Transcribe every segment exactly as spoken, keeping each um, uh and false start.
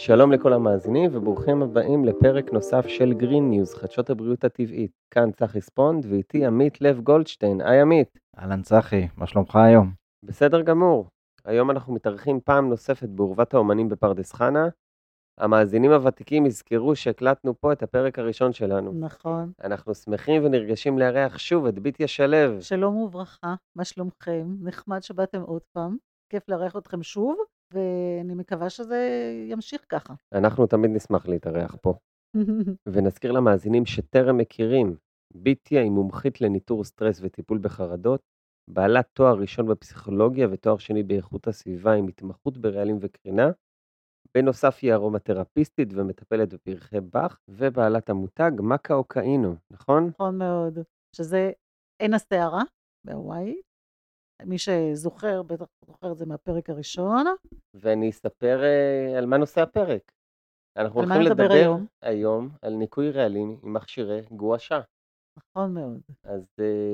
שלום לכל המאזינים וברוכים הבאים לפרק נוסף של גרין ניוז, חדשות הבריאות הטבעית. כאן צחי ספונד ואיתי עמית לב גולדשטיין. היי עמית. אהלן צחי, מה שלומך היום? בסדר גמור. היום אנחנו מתארחים פעם נוספת בעורבת האומנים בפרדס חנה. המאזינים הוותיקים יזכרו שהקלטנו פה את הפרק הראשון שלנו. נכון. אנחנו שמחים ונרגשים לארח שוב את ביתיה שלו. שלום וברכה, מה שלומכם? נחמד שבאתם עוד פעם. כיף לארח אתכם שוב. ואני מקווה שזה ימשיך ככה. אנחנו תמיד נשמח להתארח פה. ונזכיר למאזינים שטרם מכירים, ביתיה היא מומחית לניטור סטרס וטיפול בחרדות, בעלת תואר ראשון בפסיכולוגיה ותואר שני באיכות הסביבה עם התמחות ברעלים וקרינה, בנוסף היא ארומתרפיסטית ומטפלת בפרחי באך, ובעלת המותג מקאו קאינו, נכון? נכון מאוד, שזה אינס תארה בווייט. מי שזוכר, בטח זוכר את זה מהפרק הראשון. ואני אספר על מה נושא הפרק. אנחנו הולכים לדבר היום? היום על ניקוי רעלים עם מכשירי גואה שה. נכון מאוד. אז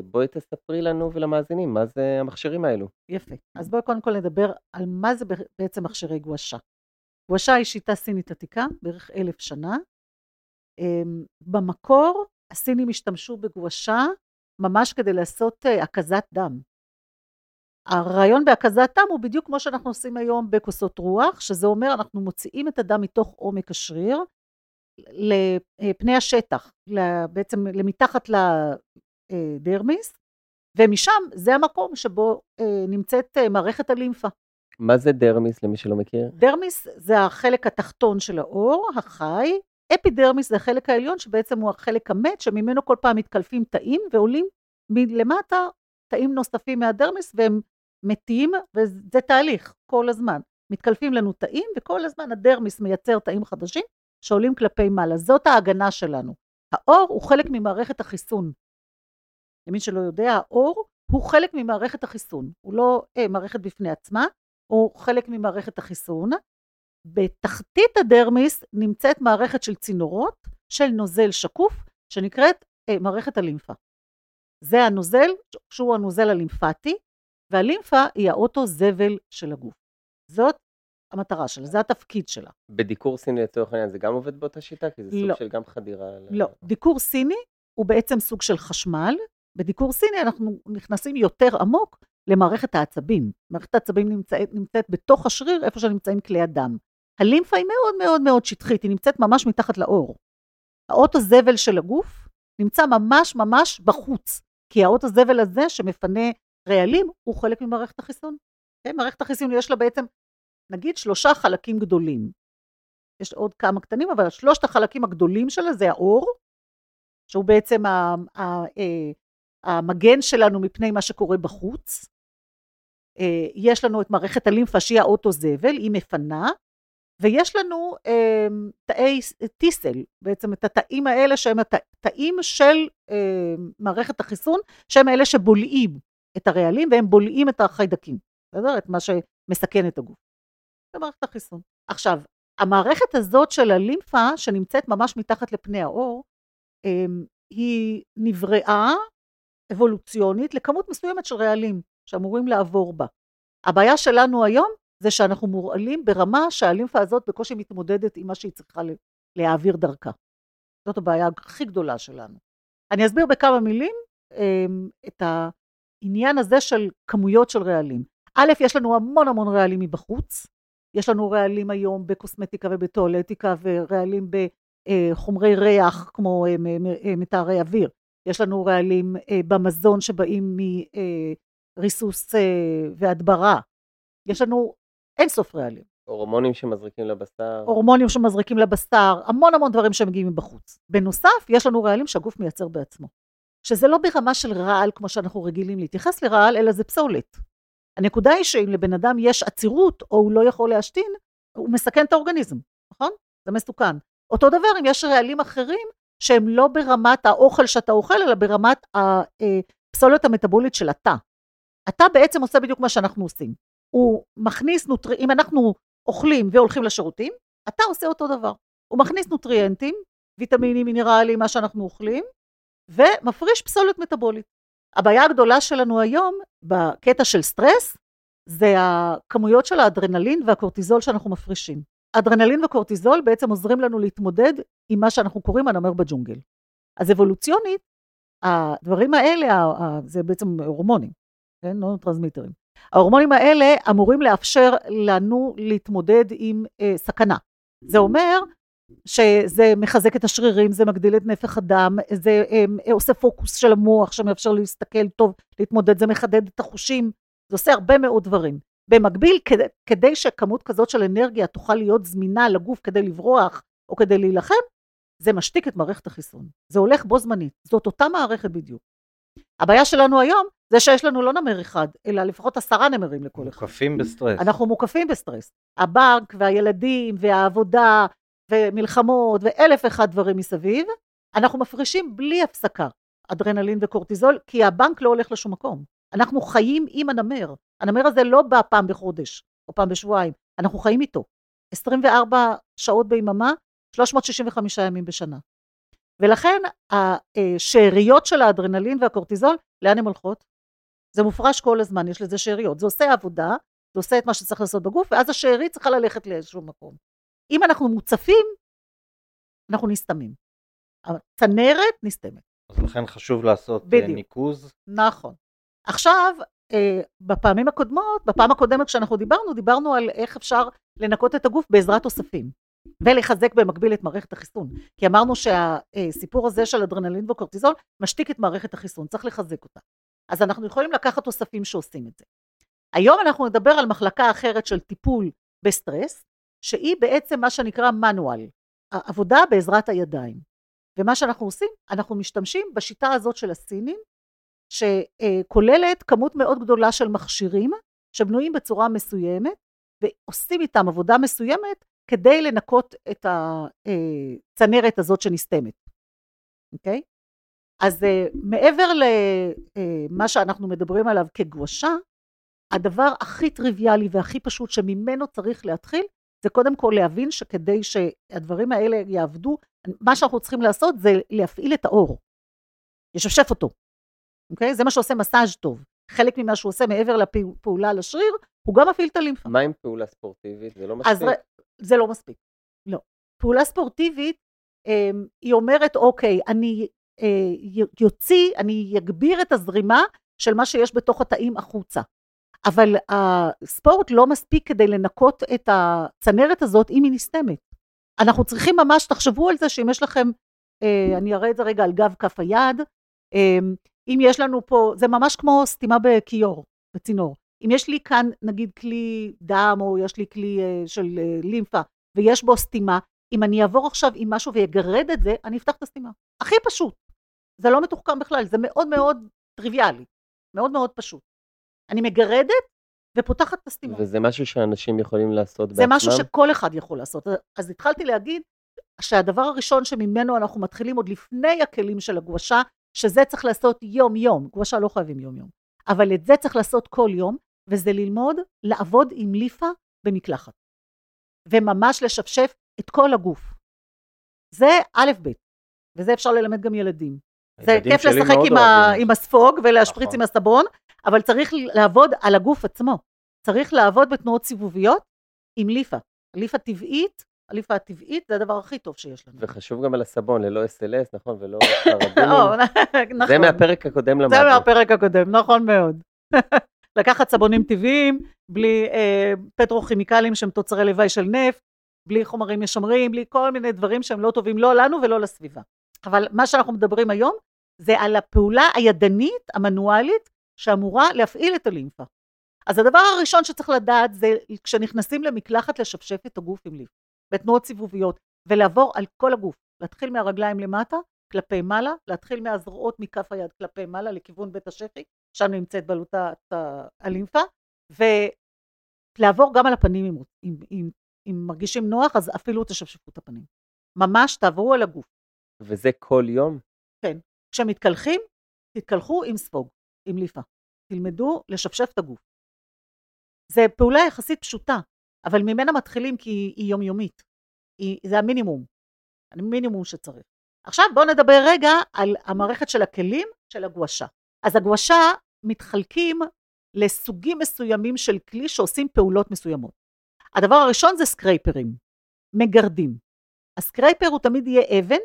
בואי תספרי לנו ולמאזינים, מה זה המכשירים האלו? יפה. אז בואי קודם כל נדבר על מה זה בעצם מכשירי גואה שה. גואה שה היא שיטה סינית עתיקה, בערך אלף שנה. במקור, הסינים השתמשו בגואה שה ממש כדי לעשות הקזת דם. הרעיון בהקזת דם הוא בדיוק כמו שאנחנו עושים היום בכוסות רוח, שזה אומר אנחנו מוציאים את הדם מתוך עומק השריר לפני השטח, בעצם למתחת לדרמיס, ומשם זה המקום שבו נמצאת מערכת הלימפה. מה זה דרמיס למי שלא מכיר? דרמיס זה החלק התחתון של העור, החי. אפידרמיס זה החלק העליון שבעצם הוא החלק המת, שממנו כל פעם מתקלפים תאים ועולים מלמטה, תאים נוספים מהדרמיס והם מתים, וזה תהליך כל הזמן. מתקלפים לנו תאים וכל הזמן הדרמיס מייצר תאים חדשים שעולים כלפי מעלה. זאת ההגנה שלנו. העור הוא חלק ממערכת החיסון. למי שלא יודע, העור הוא חלק ממערכת החיסון. הוא לא אה, מערכת בפני עצמה, הוא חלק ממערכת החיסון. בתחתית הדרמיס נמצאת מערכת של צינורות, של נוזל שקוף, שנקראת אה, מערכת הלימפה. זה הנוזל, שהוא הנוזל הלימפטי, והלימפה היא האוטו זבל של הגוף. זאת המטרה שלה, זה התפקיד שלה. בדיקור סיני לצורך העניין, זה גם עובד באותה שיטה? כי זה סוג לא. של גם חדירה. לא, ל... דיקור סיני הוא בעצם סוג של חשמל. בדיקור סיני אנחנו נכנסים יותר עמוק למערכת העצבים. מערכת העצבים נמצאת, נמצאת בתוך השריר, איפה שנמצאים כלי הדם. הלימפה היא מאוד מאוד מאוד שטחית, היא נמצאת ממש מתחת לאור. האוטו זבל של הגוף נמצא ממש ממש בחוץ. כי האוטו זבל הזה שמפנה רעלים הוא חלק ממערכת החיסון. מערכת החיסון יש לה בעצם, נגיד, שלושה חלקים גדולים. יש עוד כמה קטנים, אבל שלושת החלקים הגדולים שלה זה האור, שהוא בעצם המגן שלנו מפני מה שקורה בחוץ. יש לנו את מערכת הלימפה שהיא האוטו זבל, היא מפנה, ויש לנו תאי טיסל, בעצם את התאים האלה שהם התאים של מערכת החיסון, שהם אלה שבולעים את הרעלים, והם בולעים את החיידקים, בסדר? את מה שמסכן את הגוף. זה מערכת החיסון. עכשיו, המערכת הזאת של הלימפה, שנמצאת ממש מתחת לפני האור, היא נבראה אבולוציונית לכמות מסוימת של רעלים, שאמורים לעבור בה. הבעיה שלנו היום, זה שאנחנו מורעלים ברמה שהלימפה הזאת בקושי מתמודדת עם מה שהיא צריכה להעביר דרכה. זאת הבעיה הכי גדולה שלנו. אני אסביר בכמה מילים את העניין הזה של כמויות של רעלים. א', יש לנו המון המון רעלים מבחוץ. יש לנו רעלים היום בקוסמטיקה ובטואלטיקה, ורעלים בחומרי ריח כמו מטהרי אוויר. יש לנו רעלים במזון שבאים מריסוס והדברה. יש לנו אין סוף רעלים. הורמונים שמזריקים לבשר. הורמונים שמזריקים לבשר, המון המון דברים שמגיעים מבחוץ. בנוסף, יש לנו רעלים שהגוף מייצר בעצמו. שזה לא ברמה של רעל, כמו שאנחנו רגילים להתייחס לרעל, אלא זה פסולת. הנקודה היא שאם לבן אדם יש עצירות, או הוא לא יכול להשתין, הוא מסכן את האורגניזם, נכון? זה מסוכן. אותו דבר, אם יש רעלים אחרים, שהם לא ברמת האוכל שאתה אוכל, אלא ברמת הפסולת המטבולית של התא. התא בעצם עושה בדיוק מה שאנחנו עושים. הוא מכניס נוטריאנטים, אם אנחנו אוכלים והולכים לשירותים, אתה עושה אותו דבר. הוא מכניס נוטריאנטים, ויטמינים, מינרלים, מה שאנחנו אוכלים, ומפריש פסולת מטבולית. הבעיה הגדולה שלנו היום, בקטע של סטרס, זה הכמויות של האדרנלין והקורטיזול שאנחנו מפרישים. אדרנלין וקורטיזול בעצם עוזרים לנו להתמודד עם מה שאנחנו קוראים הנמר בג'ונגל. אז אבולוציונית, הדברים האלה, זה בעצם הורמונים, כן? נוירוטרנסמיטרים. ההורמונים האלה אמורים לאפשר לנו להתמודד עם אה, סכנה. זה אומר שזה מחזק את השרירים, זה מגדיל את נפח הדם, זה אה, עושה פוקוס של המוח שמאפשר להסתכל טוב, להתמודד, זה מחדד את החושים, זה עושה הרבה מאוד דברים. במקביל, כדי, כדי שכמות כזאת של אנרגיה תוכל להיות זמינה לגוף כדי לברוח או כדי להילחם, זה משתיק את מערכת החיסון. זה הולך בו זמנית. זאת אותה מערכת בדיוק. הבעיה שלנו היום זה שיש לנו לא נמר אחד, אלא לפחות עשרה נמרים לכל אחד. מוקפים בסטרס. אנחנו מוקפים בסטרס. הבנק והילדים והעבודה ומלחמות ואלף אחד דברים מסביב, אנחנו מפרישים בלי הפסקה, אדרנלין וקורטיזול, כי הבנק לא הולך לשום מקום. אנחנו חיים עם הנמר. הנמר הזה לא בא פעם בחודש או פעם בשבועיים. אנחנו חיים איתו. עשרים וארבע שעות ביממה, שלוש מאות שישים וחמישה ימים בשנה. ולכן השאריות של האדרנלין והקורטיזול, לאן הן הולכות? זה מופרש כל הזמן, יש לזה שאריות. זה עושה עבודה, זה עושה את מה שצריך לעשות בגוף, ואז השארית צריכה ללכת לאיזשהו מקום. אם אנחנו מוצפים, אנחנו נסתמים. הצנרת נסתמת. אז לכן חשוב לעשות בדיוק. ניקוז. נכון. עכשיו, בפעמים הקודמות, בפעם הקודמת כשאנחנו דיברנו, דיברנו על איך אפשר לנקות את הגוף בעזרת אוספים. ולחזק במקביל את מערכת החיסון. כי אמרנו שהסיפור הזה של אדרנלין וקורטיזול משתיק את מערכת החיסון, צריך לחזק אותה. אז אנחנו יכולים לקחת תוספים שעושים את זה. היום אנחנו נדבר על מחלקה אחרת של טיפול בסטרס, שהיא בעצם מה שנקרא מנואל, העבודה בעזרת הידיים. ומה שאנחנו עושים, אנחנו משתמשים בשיטה הזאת של הסינים, שכוללת כמות מאוד גדולה של מכשירים, שבנויים בצורה מסוימת, ועושים איתם עבודה מסוימת, כדי לנקות את הצנרת הזאת שנסתמת. אוקיי? אז מעבר למה שאנחנו מדברים עליו כגואה שה, הדבר הכי טריוויאלי והכי פשוט שממנו צריך להתחיל, זה קודם כל להבין שכדי שהדברים האלה יעבדו, מה שאנחנו צריכים לעשות זה להפעיל את האור. ישפשף אותו. אוקיי? זה מה שעושה מסאז' טוב. חלק ממה שהוא עושה מעבר לפעולה לשריר, הוא גם מפעיל את הלימפה. מה עם פעולה ספורטיבית? זה לא מספיק. זה לא מספיק, לא. פעולה ספורטיבית, היא אומרת, אוקיי, אני יוציא, אני יגביר את הזרימה של מה שיש בתוך התאים החוצה. אבל הספורט לא מספיק כדי לנקות את הצנרת הזאת, אם היא נסתמת. אנחנו צריכים ממש, תחשבו על זה, שאם יש לכם, אני אראה את זה רגע על גב כף היד, אם יש לנו פה, זה ממש כמו סתימה בכיור, בצינור. אם יש לי כאן, נגיד, כלי דם, או יש לי כלי uh, של uh, לימפה, ויש בו סתימה, אם אני אעבור עכשיו עם משהו ויגרד את זה, אני אפתח את הסתימה. הכי פשוט. זה לא מתוחכם בכלל, זה מאוד מאוד טריוויאלי. מאוד מאוד פשוט. אני מגרדת ופותחת את הסתימה. וזה משהו שאנשים יכולים לעשות בעצמם? זה משהו שכל אחד יכול לעשות. אז התחלתי להגיד שהדבר הראשון שממנו אנחנו מתחילים עוד לפני הכלים של הגואה שה, שזה צריך לעשות יום-יום. גואה שה לא חייבים יום-יום. אבל את זה צריך לעשות כל יום. וזה ללמוד לעבוד עם ליפה במקלחת, וממש לשפשף את כל הגוף. זה א' ב', וזה אפשר ללמד גם ילדים. זה כיף לשחק עם, ה... עם הספוג ולהשפריץ נכון. עם הסבון, אבל צריך לעבוד על הגוף עצמו. צריך לעבוד בתנועות סיבוביות עם ליפה. ליפה טבעית, הליפה הטבעית זה הדבר הכי טוב שיש לנו. וחשוב גם על הסבון, ללא אס אל אס, נכון, ולא סרבונים. נכון. זה מהפרק הקודם למדנו. זה מהפרק הקודם, נכון מאוד. לקחת סבונים טבעיים, בלי אה, פטרוכימיקלים שהם תוצרי לוואי של נפט, בלי חומרים משמרים, בלי כל מיני דברים שהם לא טובים לא לנו ולא לסביבה. אבל מה שאנחנו מדברים היום, זה על הפעולה הידנית, המנואלית, שאמורה להפעיל את הלימפה. אז הדבר הראשון שצריך לדעת, זה כשנכנסים למקלחת לשפשף את הגוף עם לימפה, בתנועות סיבוביות, ולעבור על כל הגוף, להתחיל מהרגליים למטה, כלפי מעלה, להתחיל מהזרועות מכף היד כלפי מעלה, לכיוון בית השחי, שם נמצאת בלוטת הלימפה, ולעבור גם על הפנים, אם, אם, אם, אם מרגישים נוח, אז אפילו תשפשפו את הפנים. ממש תעברו על הגוף. וזה כל יום? כן. כשמתקלחים, תתקלחו עם ספוג, עם ליפה. תלמדו לשפשף את הגוף. זה פעולה יחסית פשוטה, אבל ממנה מתחילים כי היא יומיומית. היא, זה המינימום. המינימום שצריך. עכשיו בואו נדבר רגע על המערכת של הכלים של הגואה שה. אז הגואה שה מתחלקים לסוגים מסוימים של כלי שעושים פעולות מסוימות. הדבר הראשון זה סקרייפרים. מגרדים. הסקרייפר הוא תמיד יהיה אבן,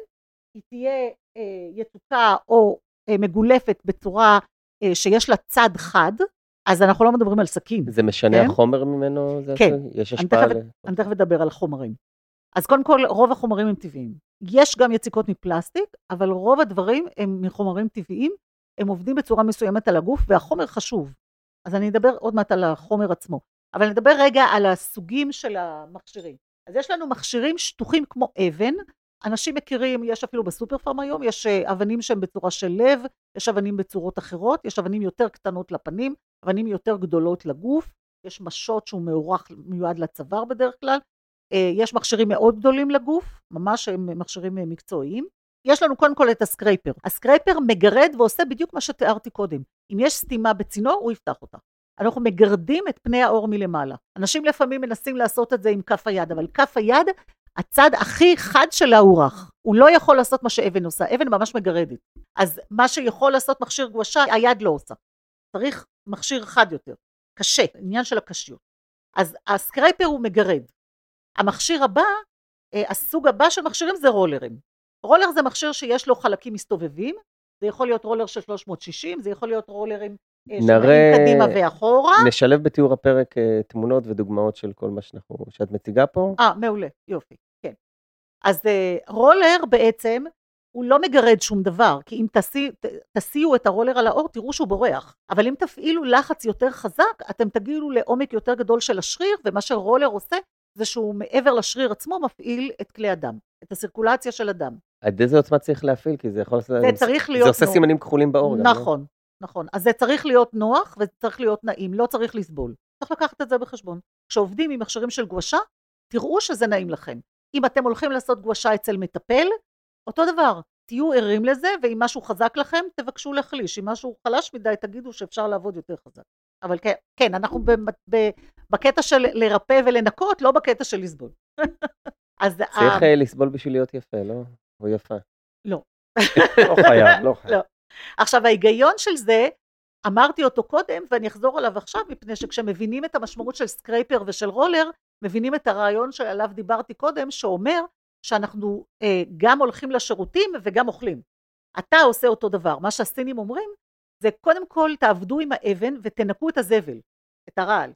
היא תהיה אה, יצוקה או אה, מגולפת בצורה אה, שיש לה צד חד, אז אנחנו לא מדברים על סכין. זה משנה כן? החומר ממנו? זה כן. יש השפעה? אני תכף, ל... אני תכף אדבר על החומרים. אז קודם כל, רוב החומרים הם טבעיים. יש גם יציקות מפלסטיק, אבל רוב הדברים הם מחומרים טבעיים, הם עובדים בצורה מסוימת על הגוף, והחומר חשוב. אז אני אדבר עוד מעט על החומר עצמו. אבל אני אדבר רגע על הסוגים של המכשירים. אז יש לנו מכשירים שטוחים כמו אבן, אנשים מכירים, יש אפילו בסופר פארם היום, יש אבנים שהם בצורה של לב, יש אבנים בצורות אחרות, יש אבנים יותר קטנות לפנים, אבנים יותר גדולות לגוף, יש משות שהוא מאורך מיועד לצוואר בדרך כלל, יש מכשירים מאוד גדולים לגוף, ממש הם מכשירים מקצועיים. יש לנו קודם כל את הסקרייפר. הסקרייפר מגרד ועושה בדיוק מה שתיארתי קודם. אם יש סתימה בצינור, הוא יפתח אותה. אנחנו מגרדים את פני האור מלמעלה. אנשים לפעמים מנסים לעשות את זה עם כף היד, אבל כף היד, הצד הכי חד שלה הוא רך. הוא לא יכול לעשות מה שאבן עושה. אבן ממש מגרדת. אז מה שיכול לעשות מכשיר גואה שה, היד לא עושה. צריך מכשיר חד יותר. קשה, עניין של הקשיות. אז הסקרייפר הוא מגרד. המכשיר הבא, הסוג הבא של מכשירים זה רולרים. רולר זה מכשיר שיש לו חלקים מסתובבים, זה יכול להיות רולר של שלוש מאות שישים, זה יכול להיות רולרים נראה, קדימה ואחורה. נשלב בתיאור הפרק תמונות ודוגמאות של כל מה שאנחנו, שאת מציגה פה. אה, מעולה, יופי, כן. אז רולר בעצם, הוא לא מגרד שום דבר, כי אם תסי, ת, תסיעו את הרולר על האור, תראו שהוא בורח. אבל אם תפעילו לחץ יותר חזק, אתם תגיעו לעומק יותר גדול של השריר, ומה שרולר עושה, זה שהוא מעבר לשריר עצמו, מפעיל את כלי הדם, את הסירקולציה של הדם. עד איזה עוצמה צריך להפעיל, כי זה יכול... זה צריך להיות נוח. זה עושה סימנים כחולים באור. נכון, נכון. אז זה צריך להיות נוח, וזה צריך להיות נעים, לא צריך לסבול. צריך לקחת את זה בחשבון. כשעובדים עם מכשירים של גואה שה, תראו שזה נעים לכם. אם אתם הולכים לעשות גואה שה אצל מטפל, אותו דבר, תהיו ערים לזה, ואם משהו חזק לכם, תבקשו להחליש. אם משהו חלש מדי, תגידו שאפשר לעבוד יותר חזק. אבל כן, כן, אנחנו בקטע של לרפא ולנקות, לא בקטע של לסבול. אז צריך לסבול בשביל להיות יפה, לא? או יפה. לא. לא חייב, לא חייב. עכשיו, ההיגיון של זה, אמרתי אותו קודם, ואני אחזור עליו עכשיו, מפני שכשמבינים את המשמעות של סקרייפר ושל רולר, מבינים את הרעיון שעליו דיברתי קודם, שאומר שאנחנו גם הולכים לשירותים וגם אוכלים. אתה עושה אותו דבר. מה שהסינים אומרים, זה קודם כל תעבדו עם האבן ותנקו את הזבל, את הרעל.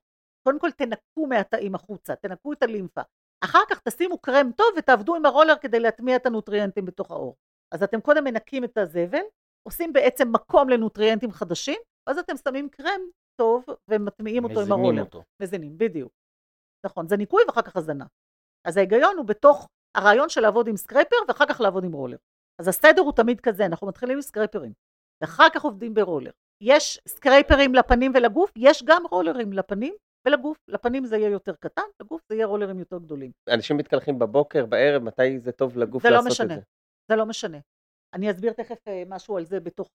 קודם כל תנקו מהתאים החוצה, תנקו את הלימפה. אחר כך תשימו קרם טוב ותעבדו עם הרולר כדי להטמיע את הנוטריאנטים בתוך האור. אז אתם קודם מנקים את הזבל, עושים בעצם מקום לנוטריאנטים חדשים, ואז אתם שמים קרם טוב ומטמיעים אותו עם הרולר. מזינים אותו. מזינים, בדיוק. נכון, זה ניקוי ואחר כך הזנה. אז ההיגיון הוא בתוך הרעיון של לעבוד עם סקרייפר ואחר כך לעבוד עם רולר. אז הסדר הוא תמיד כזה, אנחנו מתחילים עם סקרייפרים. ואחר כך עובדים ברולר. יש סקרייפרים לפנים ולגוף, יש גם רולרים לפנים ולגוף. לפנים זה יהיה יותר קטן, לגוף זה יהיה רולרים יותר גדולים. אנשים מתקלחים בבוקר, בערב, מתי זה טוב לגוף לעשות את זה? זה לא משנה. אני אסביר תכף משהו על זה בתוך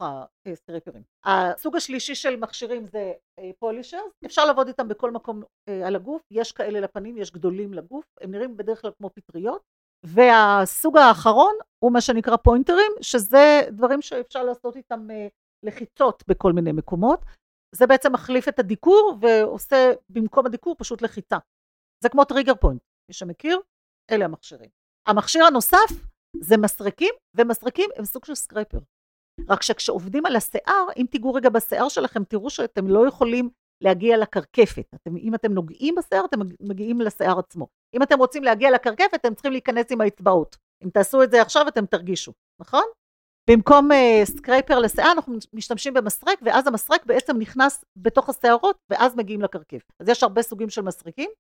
הסקרייפרים. הסוג השלישי של מכשירים זה פולישר. אפשר לעבוד איתם בכל מקום על הגוף. יש כאלה לפנים, יש גדולים לגוף. הם נראים בדרך כלל כמו פטריות. והסוג האחרון הוא מה שנקרא פוינטרים, שזה דברים שאפשר לעשות איתם לחיצות בכל מיני מקומות. זה בעצם מחליף את הדיקור ועושה במקום הדיקור פשוט לחיצה. זה כמו טריגר פוינט, מי שמכיר, אלה המכשירים. המכשיר הנוסף זה מסרקים, ומסרקים הם סוג של סקרייפר. רק שכשעובדים על השיער, אם תיגעו רגע בשיער שלכם, תראו שאתם לא יכולים להגיע לקרקפת. אתם, אם אתם נוגעים בשיער, אתם מגיעים לשיער עצמו. אם אתם רוצים להגיע לקרקפת, אתם צריכים להיכנס עם האצבעות. אם תעשו את זה עכשיו, אתם תרגישו, נכון? במקום uh, סקרייפר לשיער, אנחנו משתמשים במסרק, ואז המסרק בעצם נכנס בתוך השיערות, ואז מגיעים לקרקפת. אז יש הרבה סוגים של מסרקים,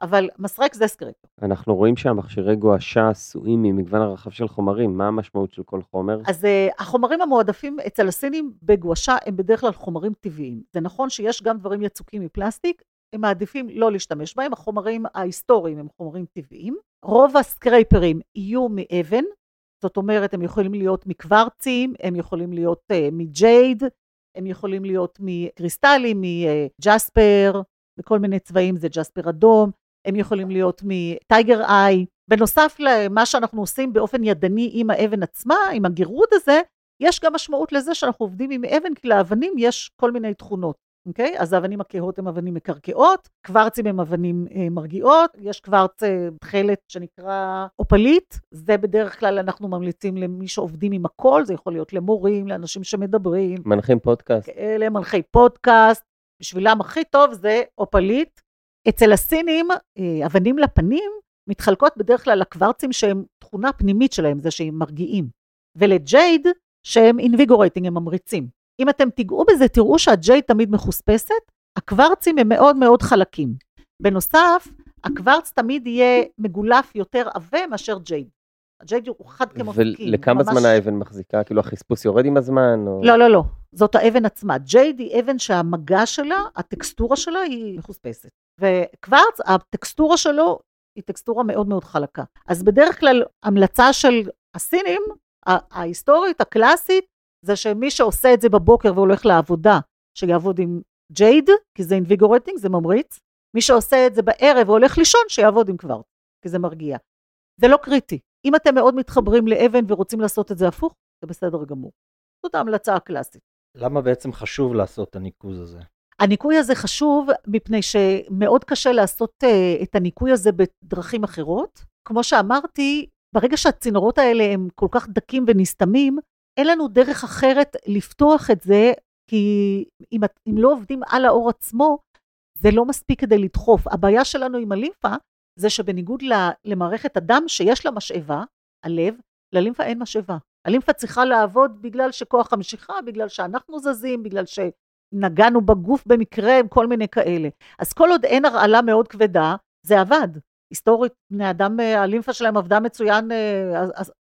אבל מסרק זה סקרייפר. אנחנו רואים שהמכשירי גואה שה עשויים ממגוון הרחב של חומרים. מה המשמעות של כל חומר? אז uh, החומרים המועדפים אצל הסינים בגואה שה הם בדרך כלל חומרים טבעיים. זה נכון שיש גם דברים יצוקים מפלסטיק, הם מעדיפים לא להשתמש בהם. החומרים ההיסטוריים הם חומרים טבעיים. רוב הסקרייפרים יהיו מאבן, זאת אומרת, הם יכולים להיות מקוורצים, הם יכולים להיות uh, מג'ייד, הם יכולים להיות מקריסטלים, מג'ספר, בכל מיני צבעים זה ג'ספר אדום, הם יכולים להיות מטייגר איי. בנוסף למה שאנחנו עושים באופן ידני עם האבן עצמה, עם הגירוד הזה, יש גם משמעות לזה שאנחנו עובדים עם אבן, כי לאבנים יש כל מיני תכונות. אוקיי? אז האבנים הקהות הם אבנים מקרקעות, קוורצים הם אבנים אה, מרגיעות, יש קוורץ אה, תכלת שנקרא אופלית, זה בדרך כלל אנחנו ממליצים למי שעובדים עם הכל, זה יכול להיות למורים, לאנשים שמדברים. מנחים פודקאסט. כאלה, מנחי פודקאסט, בשבילם הכי טוב זה אופלית. אצל הסינים, אה, אבנים לפנים מתחלקות בדרך כלל לקוורצים שהם תכונה פנימית שלהם, זה שהם מרגיעים, ולג'ייד שהם אינביגורייטינג, הם ממריצים. אם אתם תיגעו בזה, תראו שהג'ייד תמיד מחוספסת, הקוורצים הם מאוד מאוד חלקים. בנוסף, הקוורץ תמיד יהיה מגולף יותר עבה מאשר ג'ייד. הג'ייד הוא חד כמו חלקים. ולכמה זמן האבן מחזיקה? כאילו החספוס יורד עם הזמן? לא, לא, לא. זאת האבן עצמה. ג'ייד היא אבן שהמגע שלה, הטקסטורה שלה היא מחוספסת. וקוורץ, הטקסטורה שלו היא טקסטורה מאוד מאוד חלקה. אז בדרך כלל, המלצה של הסינים, ההיסטורית, הקלאסית, זה שמי שעושה את זה בבוקר והולך לעבודה, שיעבוד עם ג'ייד, כי זה אינביגורטינג, זה ממריץ. מי שעושה את זה בערב והולך לישון, שיעבוד עם קוורץ, כי זה מרגיע. זה לא קריטי. אם אתם מאוד מתחברים לאבן ורוצים לעשות את זה הפוך, זה בסדר גמור. זאת ההמלצה הקלאסית. למה בעצם חשוב לעשות את הניקוי הזה? הניקוי הזה חשוב מפני שמאוד קשה לעשות את הניקוי הזה בדרכים אחרות. כמו שאמרתי, ברגע שהצינורות האלה הם כל כך דקים ונסתמים, אין לנו דרך אחרת לפתוח את זה, כי אם, אם לא עובדים על האור עצמו, זה לא מספיק כדי לדחוף. הבעיה שלנו עם הלימפה, זה שבניגוד למערכת הדם שיש לה משאבה, הלב, ללימפה אין משאבה. הלימפה צריכה לעבוד בגלל שכוח המשיכה, בגלל שאנחנו זזים, בגלל שנגענו בגוף במקרה, עם כל מיני כאלה. אז כל עוד אין הרעלה מאוד כבדה, זה עבד. היסטורית, בני אדם, הלימפה שלהם עבדה מצוין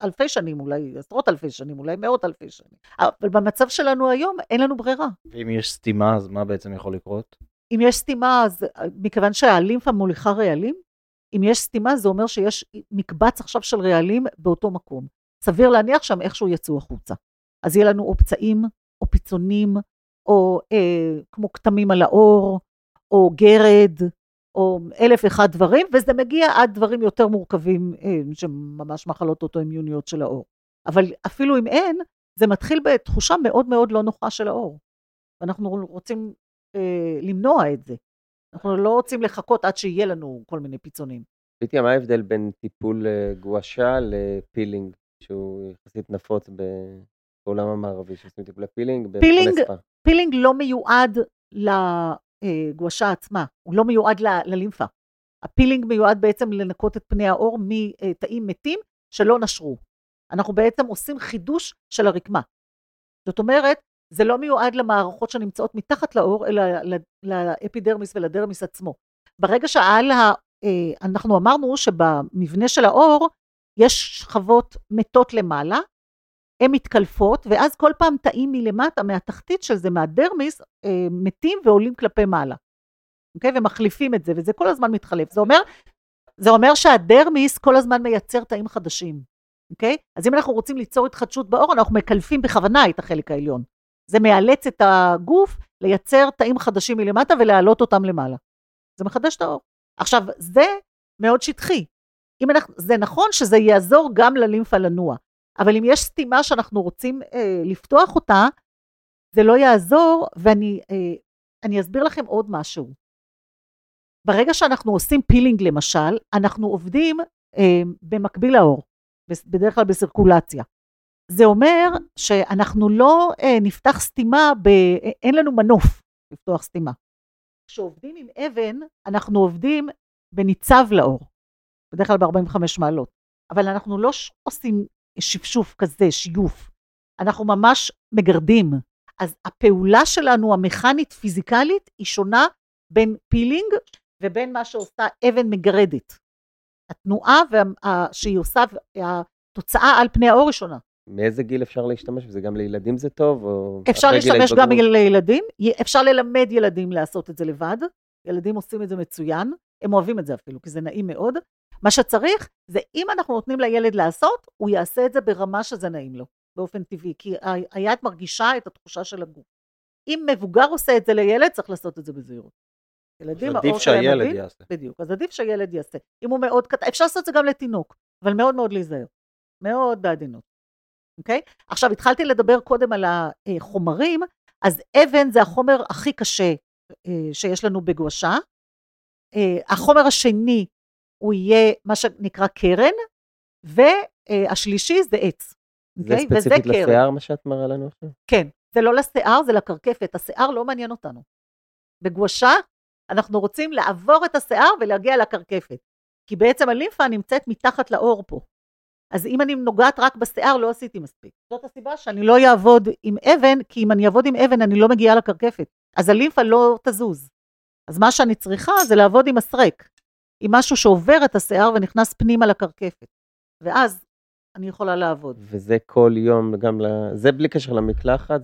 אלפי שנים, אולי עשרות אלפי שנים, אולי מאות אלפי שנים. אבל במצב שלנו היום, אין לנו ברירה. ואם יש סתימה, אז מה בעצם יכול לקרות? אם יש סתימה, אז מכיוון שהלימפה מוליכה ריאלים, אם יש סתימה, זה אומר שיש מקבץ עכשיו של ריאלים באותו מקום. סביר להניח שם איכשהו יצאו החוצה. אז יהיה לנו או פצעים, או פיצונים, או אה, כמו כתמים על האור, או גרד, או אלף אחד דברים, וזה מגיע עד דברים יותר מורכבים, שממש מחלות אוטואימיוניות של האור. אבל אפילו אם אין, זה מתחיל בתחושה מאוד מאוד לא נוחה של האור. ואנחנו רוצים אה, למנוע את זה. אנחנו לא רוצים לחכות עד שיהיה לנו כל מיני פיצונים. ביתיה, מה ההבדל בין טיפול גואה שה לפילינג, שהוא יחסית נפוץ בעולם המערבי, שעושים טיפול לפילינג? פילינג, פילינג לא מיועד ל... גואה שה עצמה, הוא לא מיועד ל- ללימפה. הפילינג מיועד בעצם לנקות את פני האור מתאים מתים שלא נשרו. אנחנו בעצם עושים חידוש של הרקמה. זאת אומרת, זה לא מיועד למערכות שנמצאות מתחת לאור, אלא לאפידרמיס ולדרמיס עצמו. ברגע שעל ה... אנחנו אמרנו שבמבנה של האור יש שכבות מתות למעלה, הן מתקלפות, ואז כל פעם תאים מלמטה, מהתחתית של זה, מהדרמיס, מתים ועולים כלפי מעלה. אוקיי? ומחליפים את זה, וזה כל הזמן מתחלף. זה אומר, זה אומר שהדרמיס כל הזמן מייצר תאים חדשים. אוקיי? אז אם אנחנו רוצים ליצור התחדשות באור, אנחנו מקלפים בכוונה את החלק העליון. זה מאלץ את הגוף לייצר תאים חדשים מלמטה ולהעלות אותם למעלה. זה מחדש את האור. עכשיו, זה מאוד שטחי. אם אנחנו, זה נכון שזה יעזור גם ללימפה לנוע. אבל אם יש סתימה שאנחנו רוצים אה, לפתוח אותה, זה לא יעזור, ואני אה, אני אסביר לכם עוד משהו. ברגע שאנחנו עושים פילינג למשל, אנחנו עובדים אה, במקביל לאור, בדרך כלל בסירקולציה. זה אומר שאנחנו לא אה, נפתח סתימה, ב, אה, אין לנו מנוף לפתוח סתימה. כשעובדים עם אבן, אנחנו עובדים בניצב לאור, בדרך כלל ב-ארבעים וחמש מעלות, אבל אנחנו לא עושים שפשוף כזה, שיוף. אנחנו ממש מגרדים. אז הפעולה שלנו, המכנית, פיזיקלית, היא שונה בין פילינג ובין מה שעושה אבן מגרדת. התנועה וה... שהיא עושה, התוצאה על פני האור היא שונה. מאיזה גיל אפשר להשתמש? וזה גם לילדים זה טוב? או... אפשר להשתמש גם לילדים. אפשר ללמד ילדים לעשות את זה לבד. ילדים עושים את זה מצוין. הם אוהבים את זה אפילו, כי זה נעים מאוד. מה שצריך זה אם אנחנו נותנים לילד לעשות, הוא יעשה את זה ברמה שזה נעים לו, באופן טבעי, כי היד מרגישה את התחושה של הגוף. אם מבוגר עושה את זה לילד, צריך לעשות את זה בזהירות. ילדים, עדיף שהילד יעשה. בדיוק, אז עדיף שהילד יעשה. אם הוא מאוד קטן, אפשר לעשות את זה גם לתינוק, אבל מאוד מאוד להיזהר. מאוד בעדינות. אוקיי? עכשיו, התחלתי לדבר קודם על החומרים, אז אבן זה החומר הכי קשה שיש לנו בגואה שה. החומר השני הוא יהיה מה שנקרא קרן, והשלישי זה עץ. זה okay? ספציפית לשיער מה שאת מראה לנו? כן, זה לא לשיער, זה לקרקפת, השיער לא מעניין אותנו. בגואה שה אנחנו רוצים לעבור את השיער ולהגיע לקרקפת, כי בעצם הלימפה נמצאת מתחת לאור פה. אז אם אני נוגעת רק בשיער, לא עשיתי מספיק. זאת הסיבה שאני לא אעבוד עם אבן, כי אם אני אעבוד עם אבן, אני לא מגיעה לקרקפת. אז הלימפה לא תזוז. אז מה שאני צריכה זה לעבוד עם הסרק, עם משהו שעובר את השיער ונכנס פנימה לקרקפת. ואז אני יכולה לעבוד. וזה כל יום, גם זה בלי קשר למקלחת.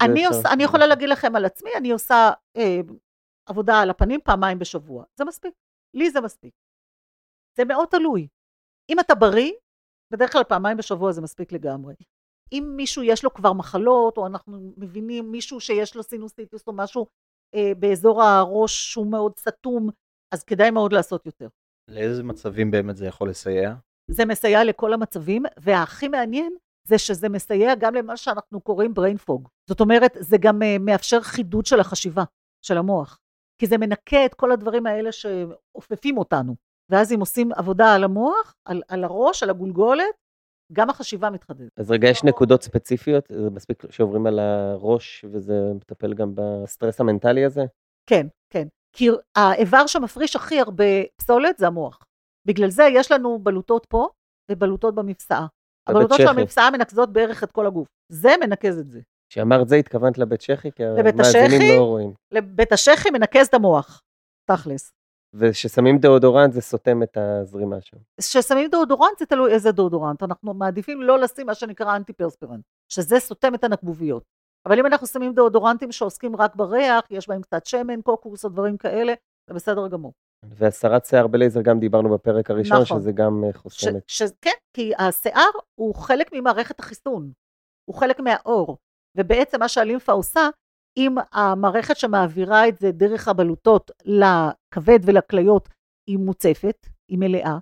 אני יכולה להגיד לכם על עצמי, אני עושה עבודה על הפנים פעמיים בשבוע. זה מספיק. לי זה מספיק. זה מאוד תלוי. אם אתה בריא, בדרך כלל פעמיים בשבוע זה מספיק לגמרי. אם מישהו יש לו כבר מחלות, או אנחנו מבינים מישהו שיש לו סינוסיטיס או משהו אה, באזור הראש שהוא מאוד סתום, אז כדאי מאוד לעשות יותר. לאיזה מצבים באמת זה יכול לסייע? זה מסייע לכל המצבים, והכי מעניין זה שזה מסייע גם למה שאנחנו קוראים brain fog. זאת אומרת, זה גם אה, מאפשר חידוד של החשיבה, של המוח. כי זה מנקה את כל הדברים האלה שאופפים אותנו. ואז אם עושים עבודה על המוח, על, על הראש, על הגולגולת, גם החשיבה מתחדדת. אז רגע, יש נקודות ספציפיות, זה מספיק שעוברים על הראש, וזה מטפל גם בסטרס המנטלי הזה? כן, כן. כי האיבר שמפריש הכי הרבה פסולת זה המוח. בגלל זה יש לנו בלוטות פה, ובלוטות במפסעה. הבלוטות של המפסעה מנקזות בערך את כל הגוף. זה מנקז את זה. כשאמרת זה, התכוונת לבית שכי, כי המאזינים לא רואים. לבית השכי מנקז את המוח, תכלס. וששמים דאודורנט זה סותם את הזרימה שם. ששמים דאודורנט זה תלוי איזה דאודורנט, אנחנו מעדיפים לא לשים מה שנקרא אנטיפרספירנט, שזה סותם את הנקבוביות. אבל אם אנחנו שמים דאודורנטים שעוסקים רק בריח, יש בהם קצת שמן, קוקוס או דברים כאלה, זה בסדר גמור. והסרת שיער בלייזר גם דיברנו בפרק הראשון, נכון. שזה גם חוסמת. ש- ש- כן, כי השיער הוא חלק ממערכת החיסון, הוא חלק מהאור, ובעצם מה שהלימפה עושה, אם המערכת שמעבירה את זה דרך הבלוטות לכבד ולכליות היא מוצפת, היא מלאה,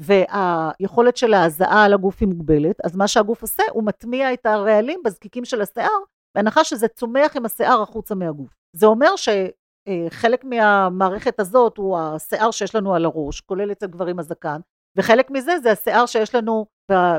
והיכולת של ההזעה על הגוף היא מוגבלת, אז מה שהגוף עושה הוא מטמיע את הרעלים בזקיקים של השיער, בהנחה שזה צומח עם השיער החוצה מהגוף. זה אומר שחלק מהמערכת הזאת הוא השיער שיש לנו על הראש, כולל אצל גברים הזקן, וחלק מזה זה השיער שיש לנו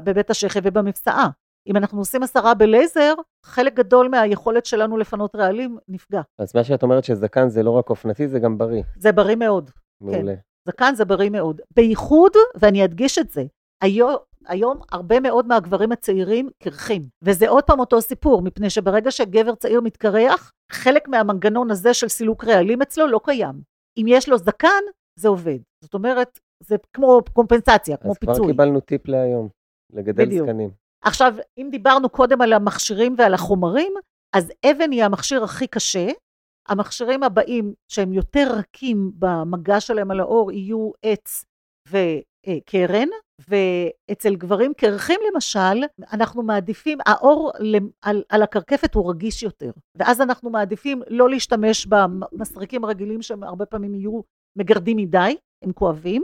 בבית השכב ובמפסעה. אם אנחנו עושים הסרה בלייזר, חלק גדול מהיכולת שלנו לפנות רעלים נפגע. אז מה שאת אומרת שזקן זה לא רק אופנתי, זה גם בריא. זה בריא מאוד. מעולה. כן. זקן זה בריא מאוד. בייחוד, ואני אדגיש את זה, היום, היום הרבה מאוד מהגברים הצעירים קרחים. וזה עוד פעם אותו סיפור, מפני שברגע שגבר צעיר מתקרח, חלק מהמנגנון הזה של סילוק רעלים אצלו לא קיים. אם יש לו זקן, זה עובד. זאת אומרת, זה כמו קומפנסציה, כמו פיצוי. אז כבר קיבלנו טיפ להיום, לגדל בדיוק. זקנים. עכשיו, אם דיברנו קודם על המכשירים ועל החומרים, אז אבן היא המכשיר הכי קשה. המכשירים הבאים שהם יותר רכים במגע שלהם על האור יהיו עץ וקרן, ואצל גברים קרחים למשל, אנחנו מעדיפים, האור על, על הקרקפת הוא רגיש יותר, ואז אנחנו מעדיפים לא להשתמש במסריקים הרגילים שהם הרבה פעמים יהיו מגרדים מדי, הם כואבים,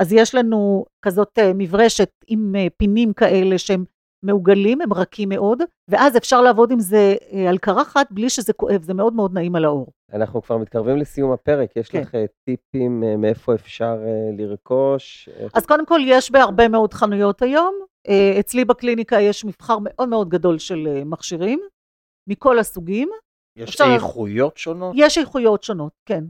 אז יש לנו כזאת מברשת עם פינים כאלה שהם מעוגלים, הם רכים מאוד, ואז אפשר לעבוד עם זה על קרחת, בלי שזה כואב, זה מאוד מאוד נעים על האור. אנחנו כבר מתקרבים לסיום הפרק, יש כן. לך טיפים מאיפה אפשר לרכוש? אז קודם כל יש בהרבה מאוד חנויות היום, אצלי בקליניקה יש מבחר מאוד מאוד גדול של מכשירים, מכל הסוגים. יש איכויות שונות? יש איכויות שונות, כן.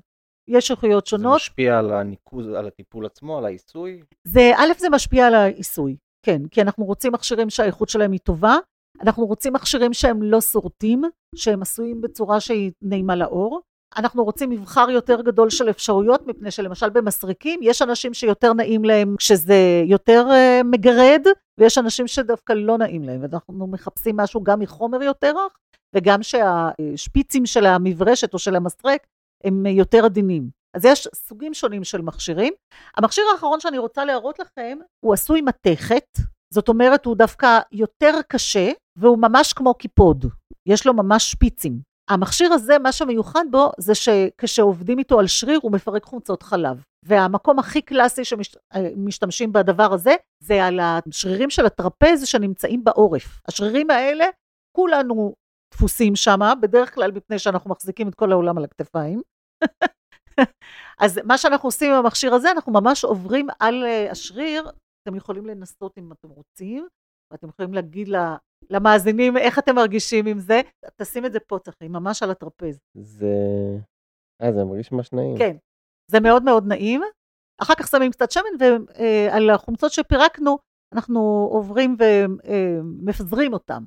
יש איכויות שונות. זה משפיע על הניקוז, על הטיפול עצמו, על העיסוי? זה, א', זה משפיע על העיסוי. כן, כי אנחנו רוצים מכשירים שהאיכות שלהם היא טובה, אנחנו רוצים מכשירים שהם לא סורטים, שהם עשויים בצורה שהיא נעימה לאור, אנחנו רוצים מבחר יותר גדול של אפשרויות, מפני שלמשל במסריקים, יש אנשים שיותר נעים להם כשזה יותר uh, מגרד, ויש אנשים שדווקא לא נעים להם, ואנחנו מחפשים משהו גם מחומר יותר רך, וגם שהשפיצים של המברשת או של המסרק, הם יותר עדינים. אז יש סוגים שונים של מכשירים. המכשיר האחרון שאני רוצה להראות לכם, הוא עשוי מתכת, זאת אומרת הוא דווקא יותר קשה, והוא ממש כמו קיפוד, יש לו ממש שפיצים. המכשיר הזה, מה שמיוחד בו, זה שכשעובדים איתו על שריר, הוא מפרק חומצות חלב. והמקום הכי קלאסי שמשתמשים בדבר הזה, זה על השרירים של הטרפז שנמצאים בעורף. השרירים האלה, כולנו תפוסים שם, בדרך כלל מפני שאנחנו מחזיקים את כל העולם על הכתפיים. אז מה שאנחנו עושים עם המכשיר הזה, אנחנו ממש עוברים על השריר, אתם יכולים לנסות אם אתם רוצים, ואתם יכולים להגיד למאזינים איך אתם מרגישים עם זה, תשים את זה פה צחי, ממש על הטרפז. זה... אה, זה מרגיש ממש נעים. כן, זה מאוד מאוד נעים. אחר כך שמים קצת שמן, ועל החומצות שפירקנו, אנחנו עוברים ומפזרים אותם.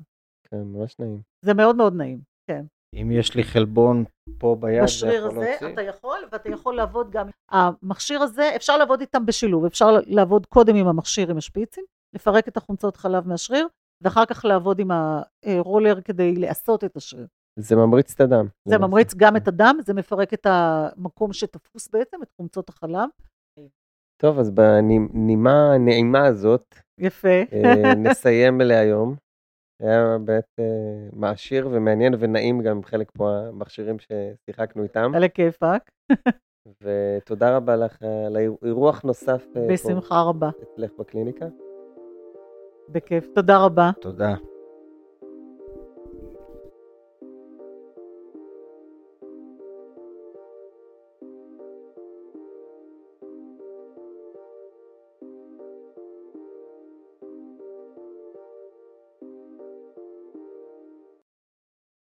כן, ממש נעים. זה מאוד מאוד נעים, כן. אם יש לי חלבון פה ביד, בשריר הזה אתה יכול, ואתה יכול לעבוד גם. המכשיר הזה, אפשר לעבוד איתם בשילוב, אפשר לעבוד קודם עם המכשיר עם השפיצים, לפרק את החומצות חלב מהשריר, ואחר כך לעבוד עם הרולר כדי לעשות את השריר. זה ממריץ את הדם. זה ממריץ גם את הדם, זה מפרק את המקום שתפוס בעצם, את חומצות החלב. טוב, אז בנימה הנעימה הזאת, יפה. נסיים להיום. היה באמת מעשיר ומעניין ונעים גם חלק פה המכשירים ששיחקנו איתם. על הכיפק. ותודה רבה לך על אירוח נוסף. בשמחה רבה. אצלך בקליניקה. בכיף, תודה רבה. תודה.